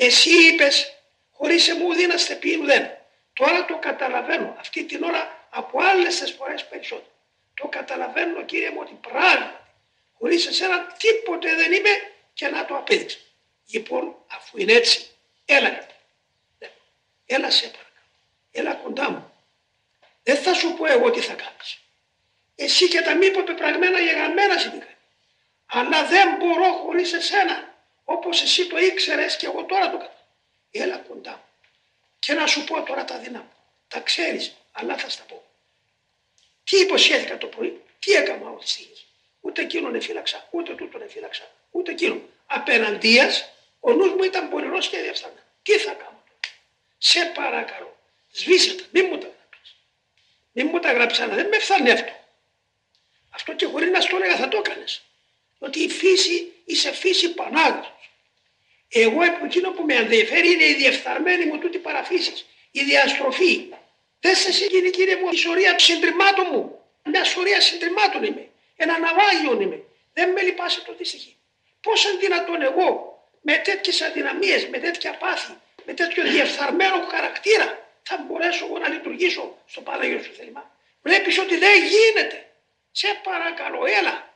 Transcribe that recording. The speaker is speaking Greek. Εσύ είπες, χωρίς εμού δίναστε πει ουδέν. Τώρα το καταλαβαίνω, αυτή την ώρα από άλλες τις φορές περισσότερο. Το καταλαβαίνω, Κύριε μου, ότι πράγματι χωρίς εσένα τίποτε δεν είμαι και να το απέδειξα. Λοιπόν, αφού είναι έτσι, έλα να πει. Έλα σε παρακαλώ, έλα κοντά μου. Δεν θα σου πω εγώ τι θα κάνεις. Εσύ και τα μη πεπραγμένα γεγραμμένα συνδικά. Αλλά δεν μπορώ χωρίς εσένα, όπως εσύ το ήξερες και εγώ τώρα το κατάλαβα. Έλα κοντά μου. Και να σου πω τώρα τα δεινά μου. Τα ξέρεις, αλλά θα στα πω. Τι υποσχέθηκα το πρωί, τι έκανα όλη τη στιγμή. Ούτε εκείνον εφύλαξα, ούτε τούτον εφύλαξα, ούτε εκείνον. Απέναντίας, ο νους μου ήταν πονηρός και διαφθαρμένος. Τι θα κάνω τώρα. Σε παρακαλώ, σβήσε τα, μην μου τα γράψεις. Μην μου τα γράψεις, αλλά δεν με φθάνει αυτό. Αυτό και χωρίς να στο έλεγα θα το έκανες. Ότι η φύση, είσαι φύση πανάγαθος. Εγώ από εκείνο που με ενδιαφέρει είναι η διεφθαρμένη μου τούτη παραφύσης, η διαστροφή. Δες εσύ, Κύριε μου, η σωρία συντριμμάτων μου. Μια σωρία συντριμμάτων είμαι. Ένα ναυάγιο είμαι. Δεν με λυπάσαι το δυστυχή. Πώς είναι δυνατόν εγώ με τέτοιες αδυναμίες, με τέτοια πάθη, με τέτοιο διεφθαρμένο χαρακτήρα θα μπορέσω εγώ να λειτουργήσω στο Παναγιώ σου θέλημα. Βλέπεις ότι δεν γίνεται. Σε παρακαλώ, έλα.